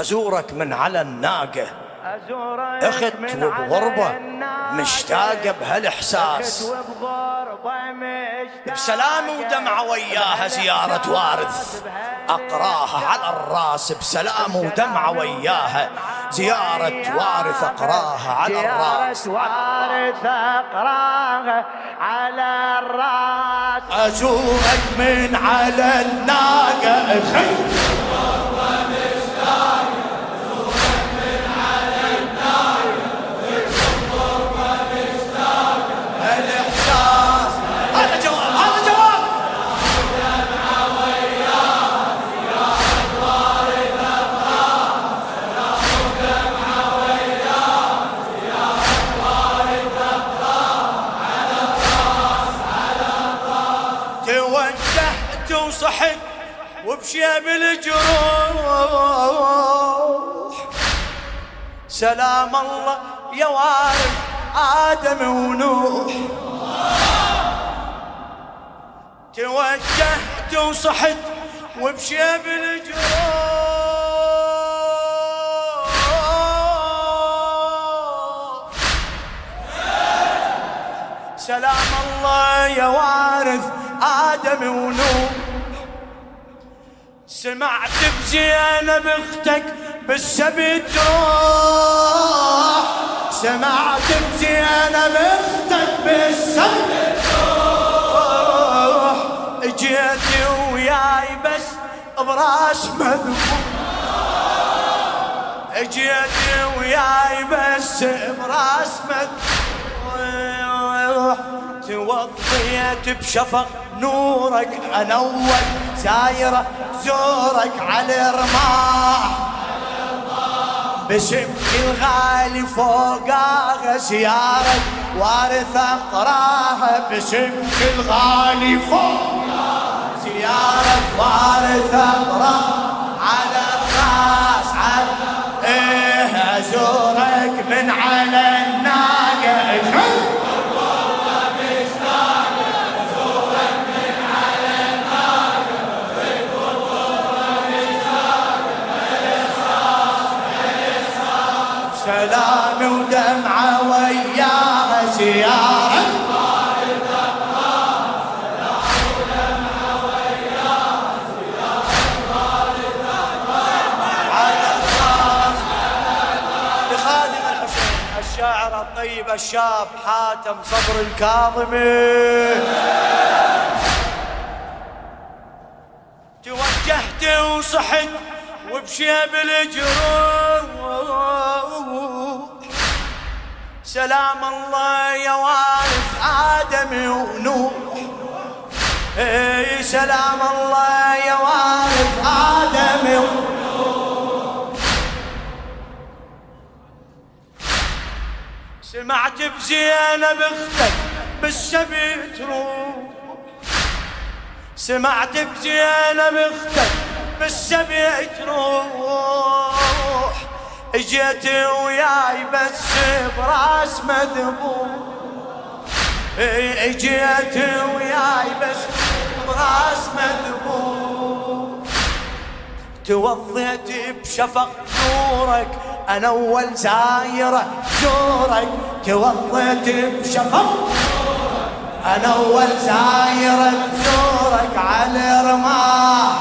أزورك من على الناقة، أخت وبغربة مشتاقة بهالإحساس، بسلام ودمعة وياها زيارة وارث، أقراها على الراس بسلام ودمعة وياها زيارة وارث، أقراها على الراس، أزورك من على الناقة وصحت وبشيب الجروح، سلام الله يا وارث آدم ونوح. توجهت وصحت وبشيب الجروح، سلام الله يا وارث آدم ونوح. سمعت بزينب اختك بالسبي تروح، سمعت بزينب اختك بالسبي تروح، اجيتي وياي بس براس مذبوح، اجيتي وياي بس براس مذبوح. توضيت بشفق نورك انا اول سايره زورك على رماح، بشبكي الغالي فوقاها زيارة وارث اقراها، بشبكي الغالي فوقاها زيارة وارث اقراها على الراس على ايه. أزورك من على الناقة سلامي ودمعة وياها زيارة وارث أقراها، سلامي ودمعة وياها زيارة وارث أقراها على الراس لخادم الحسين الشاعر الطيب الشاب حاتم صبري الكاظمي. توجهت وصحت وبشيب الجروح، سلام الله يا وارث آدم ونوح، اي سلام الله يا وارث آدم ونوح. سمعت بزينب اختك بالسبي تروح، سمعت بزينب اختك بالسبي تروح، اجيتي وياي بس براس مذبوح، اجيتي وياي بس براس مذبوح. توضيت بشفق نورك انا اول زايره زورك، توضيت بشفق نورك انا اول زايره زورك على رماح،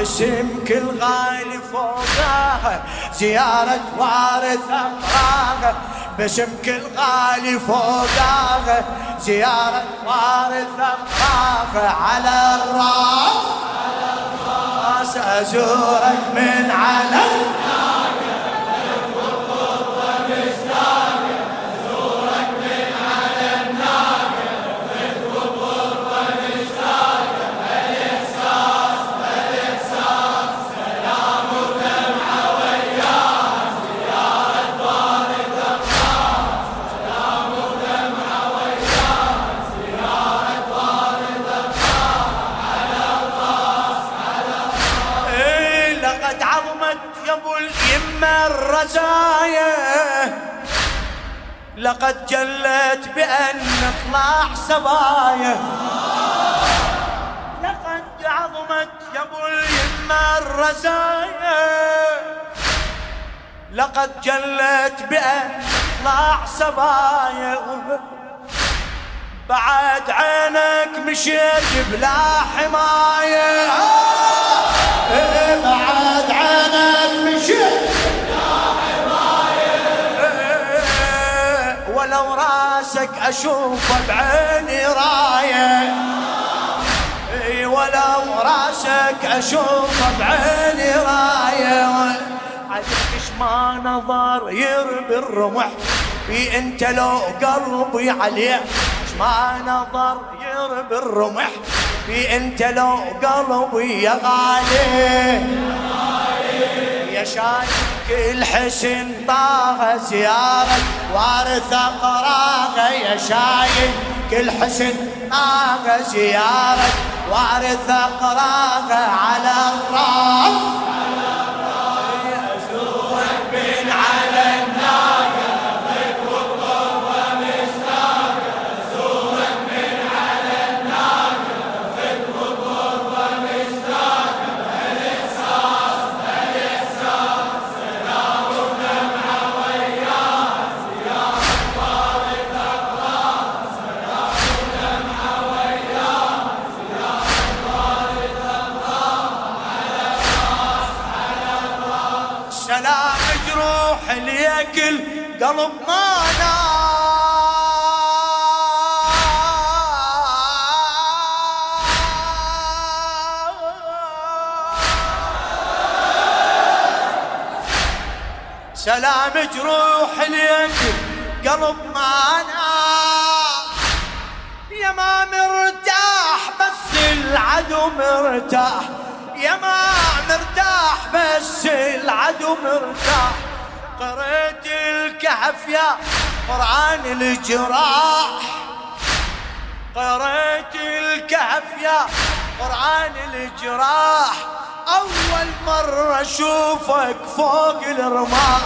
بسمك الغالي فوقاها زيارة وارث أقراها، بسمك الغالي فوقاها زيارة وارث أقراها على الراس. أزورك من على الناقة بالغربة مشتاقة، أزورك من على الناقة بالغربة مشتاقة، لقد جلت بأن نطلع سبايا، لقد عظمت يا ابو اليمة الرزايا. لقد جلت بأضلاع سبايا بعد عينك مشيت بلا حماية بعد عينك مشيت بلا حماية ولو راسك أشوفه بعيني راية ولو راسك أشوفه بعيني راية عجبك ما نظر يربي الرمح بي انت لو قلبي عليه ما نظر يربي الرمح بي انت لو قلبي يا غالي يا شايف كل حسن طاغة زيارك وارث قراغة يا شايف كل حسن طاغة زيارك وارث قراغة على الراس قلب ما سلام جروح ليك قلب ما يا ما مرتاح بس العدو مرتاح يا ما مرتاح بس العدو مرتاح قريت الكهف يا قرآن الجراح قريت الكهف يا قرآن الجراح أول مرة أشوفك فوق الرماح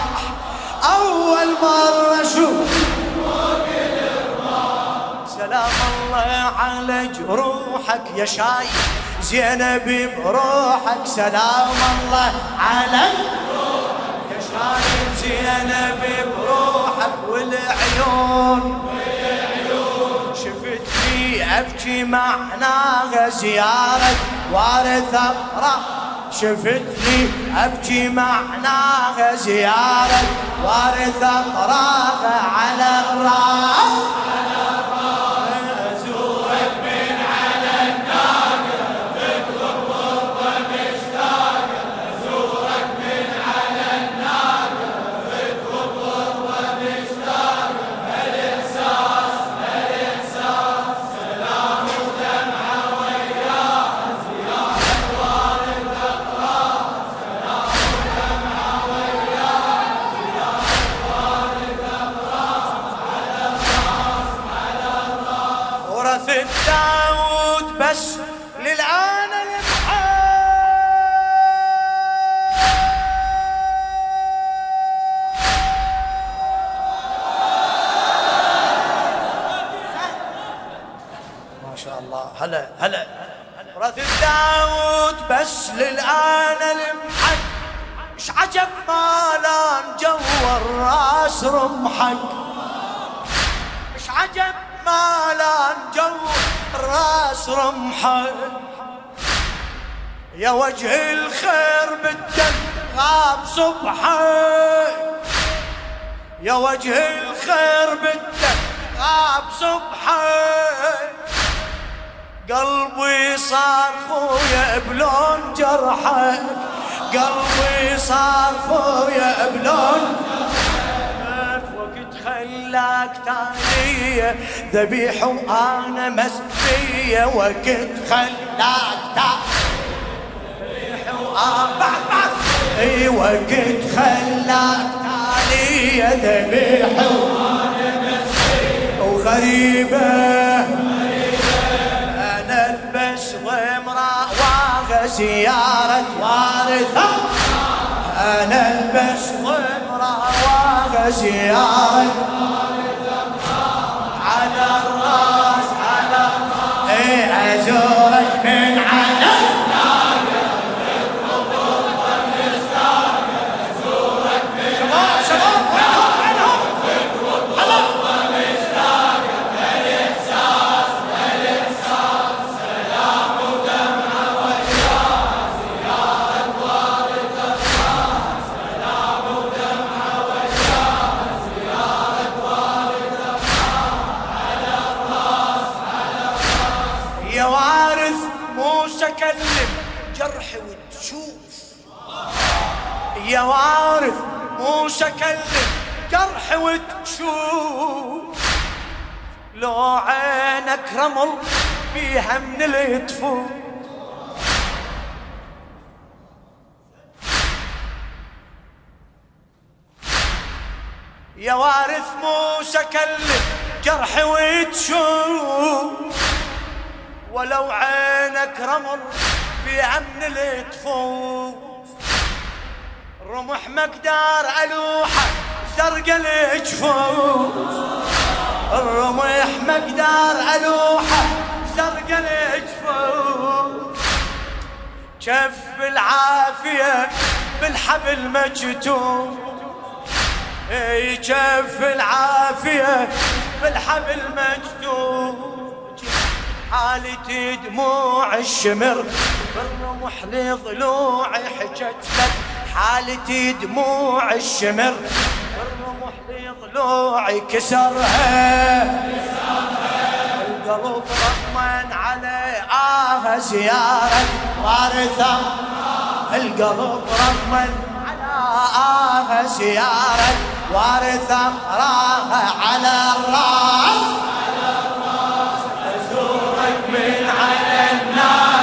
أول مرة أشوفك فوق الرماح سلام الله على جروحك يا شايف زينب بروحك سلام الله على جروحك يا شايف زينب بروحك والعيون شفت في ابكي معناها زيارك وارث افراح شفت لي ابكي معناها زيارك وارث افراح على الراس مش عجب ما لان جو الراس رمحك يا وجه الخير بالدم غاب صبحك يا وجه الخير بالدم غاب صبحك قلبي صار خويا بلون جرحك قلبي صار خويا بلون خلاك تالية ذبيح وأنا مسبية وكنت خلاك تالية وكنت خلاك تالية ذبيح وأنا مسبية وغريبة أنا البس غمرة واغة زيارة وارثة أنا البس غمرة واغة زيارة أزورك من على الناقة يا وعارف مو شكل جرح وتشوف لو عينك رمل بيها من التفوت يا وارث مو شكل جرح وتشوف ولو عينك رمل بيها من التفوت رمح مقدار ألوحة زرقة الجفوف الرمح مقدار ألوحة زرقة الجفوف كف العافية بالحبل مكتوم اي كف العافية بالحبل مكتوم حالتي دموع الشمر بالرمح لضلوعي حجت لك حالتي دموع الشمر الرمح لضلوعي كسرها القلب رغما علي آه زيارة وارثة القلب رغما على آه زيارة وارثة راها على الراس على الراس أزورك من على الناقة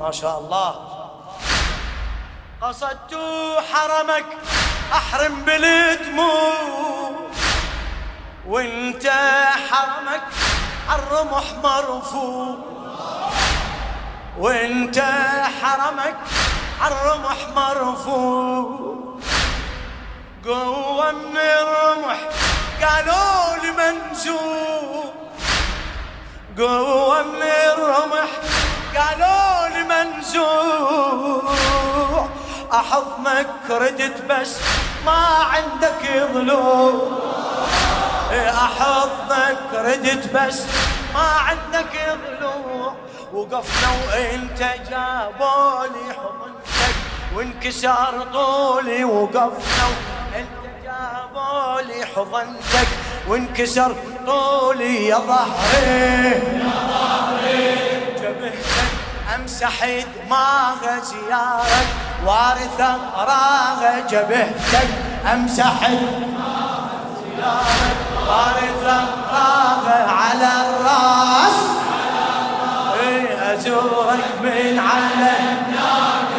ما شاء الله قصدت حرمك احرم بالدموع وانت حرمك الرمح مرفوع وانت حرمك الرمح مرفوع قوة من الرمح قالوا لي منزوع قوة من الرمح قالوا لي منزوع أحضنك ردت بس ما عندك ضلوع أحضنك ردت بس ما عندك ضلوع وقفنا وانت جابولي حضنتك وانكسر طولي وقفنا وانت جابولي حضنتك وانكسر طولي يا ظهري يا ظهري امسح دماغ زيارك وارثة راغة جبهتك امسح دماغ زيارك وارثة راغة على الراس ازورك من على الناقة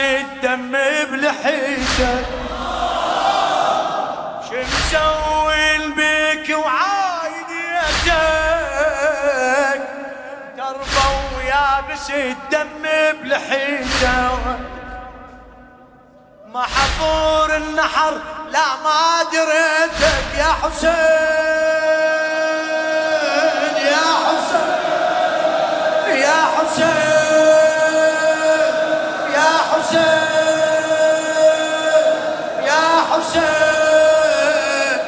الدم بلحيتك شمسوي بك وعاينيتك تربى ويابس الدم بلحيتك محفور النحر لا ما دريتك يا حسين يا حسين يا حسين يا حسين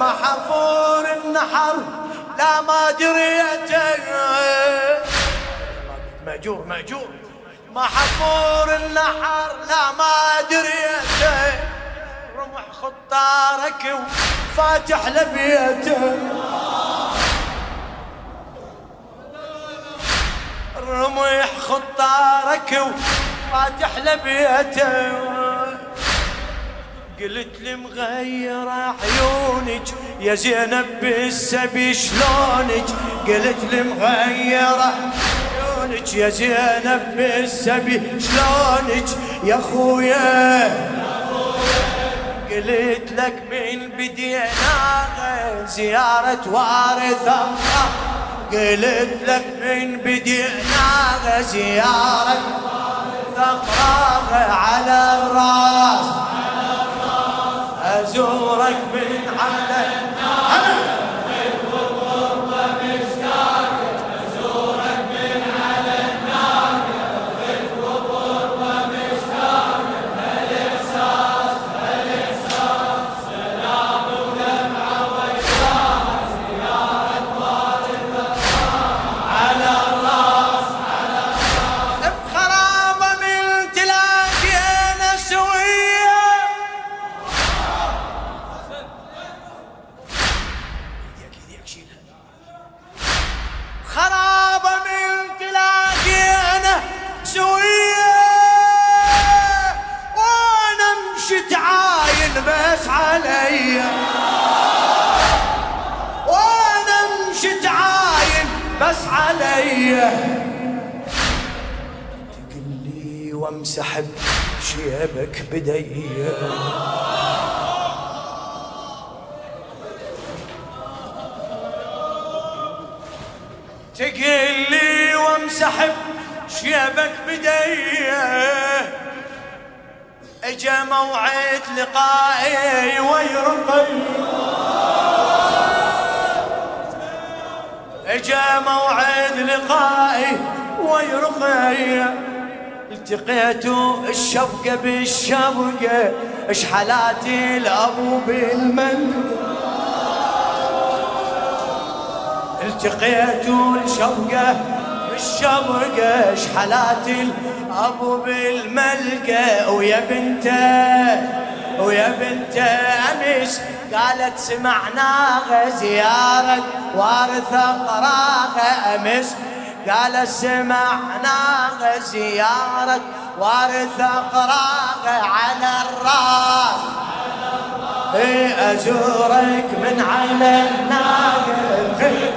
محفور النحر لا ما دريتك مأجور مأجور محفور النحر لا ما دريتك رمح خطارك وفاتح لبيتك رمح خطارك فاتح لبيته قلت لي مغير عيونك يا زينب بالسبي شلونك قلت لي مغير عيونك يا زينب بالسبي شلونك يا خويا؟ قلت لك من بدينا زيارة وارث الله، قلت لك من بدينا زيارة وارث الله على الراس أزورك من على الناقة تقلي وامسحب شيبك بدي تقلي وامسحب شيبك بدي اجا موعد لقائي ويرقي اجا موعد لقائي ويرقي التقيتو الشوقة بالشوقة اش حالاتي الابو بالمن التقيتو الشوقة بالشوقة اش حالاتي الابو بالملقة ويا بنته امس قالت سمعناها زيارة وارث قراها امس قالت سمعناها زيارة وارث قراها على الراس ازورك من على الناقة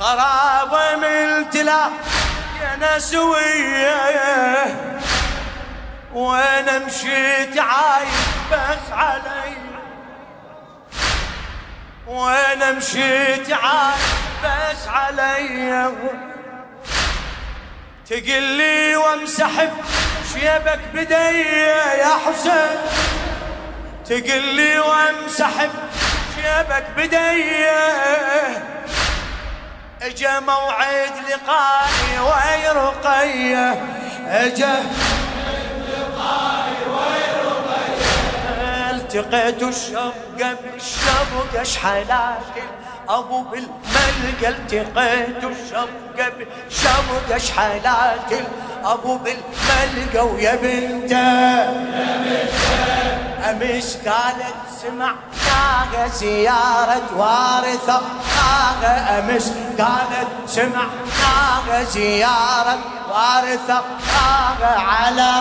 خرابة من تلاقينا سوية وانا مشيت عايش بس علي وانا مشيت عايش بس علي تقلي وامسحب شيبك بدي يا حسين تقلي وامسحب شيبك بدي اجا موعد لقائي ويرقيه اجا لقائي ويرقيه التقيت الشبقه بالشبقه شحالاتي ابو بالملقه التقيت الشبقه بالشبقه شحالاتي ابو بالملقه ويا بنته امس قالت سمعناها زياره وارثه امس قالت سمعناها زياره وارثه على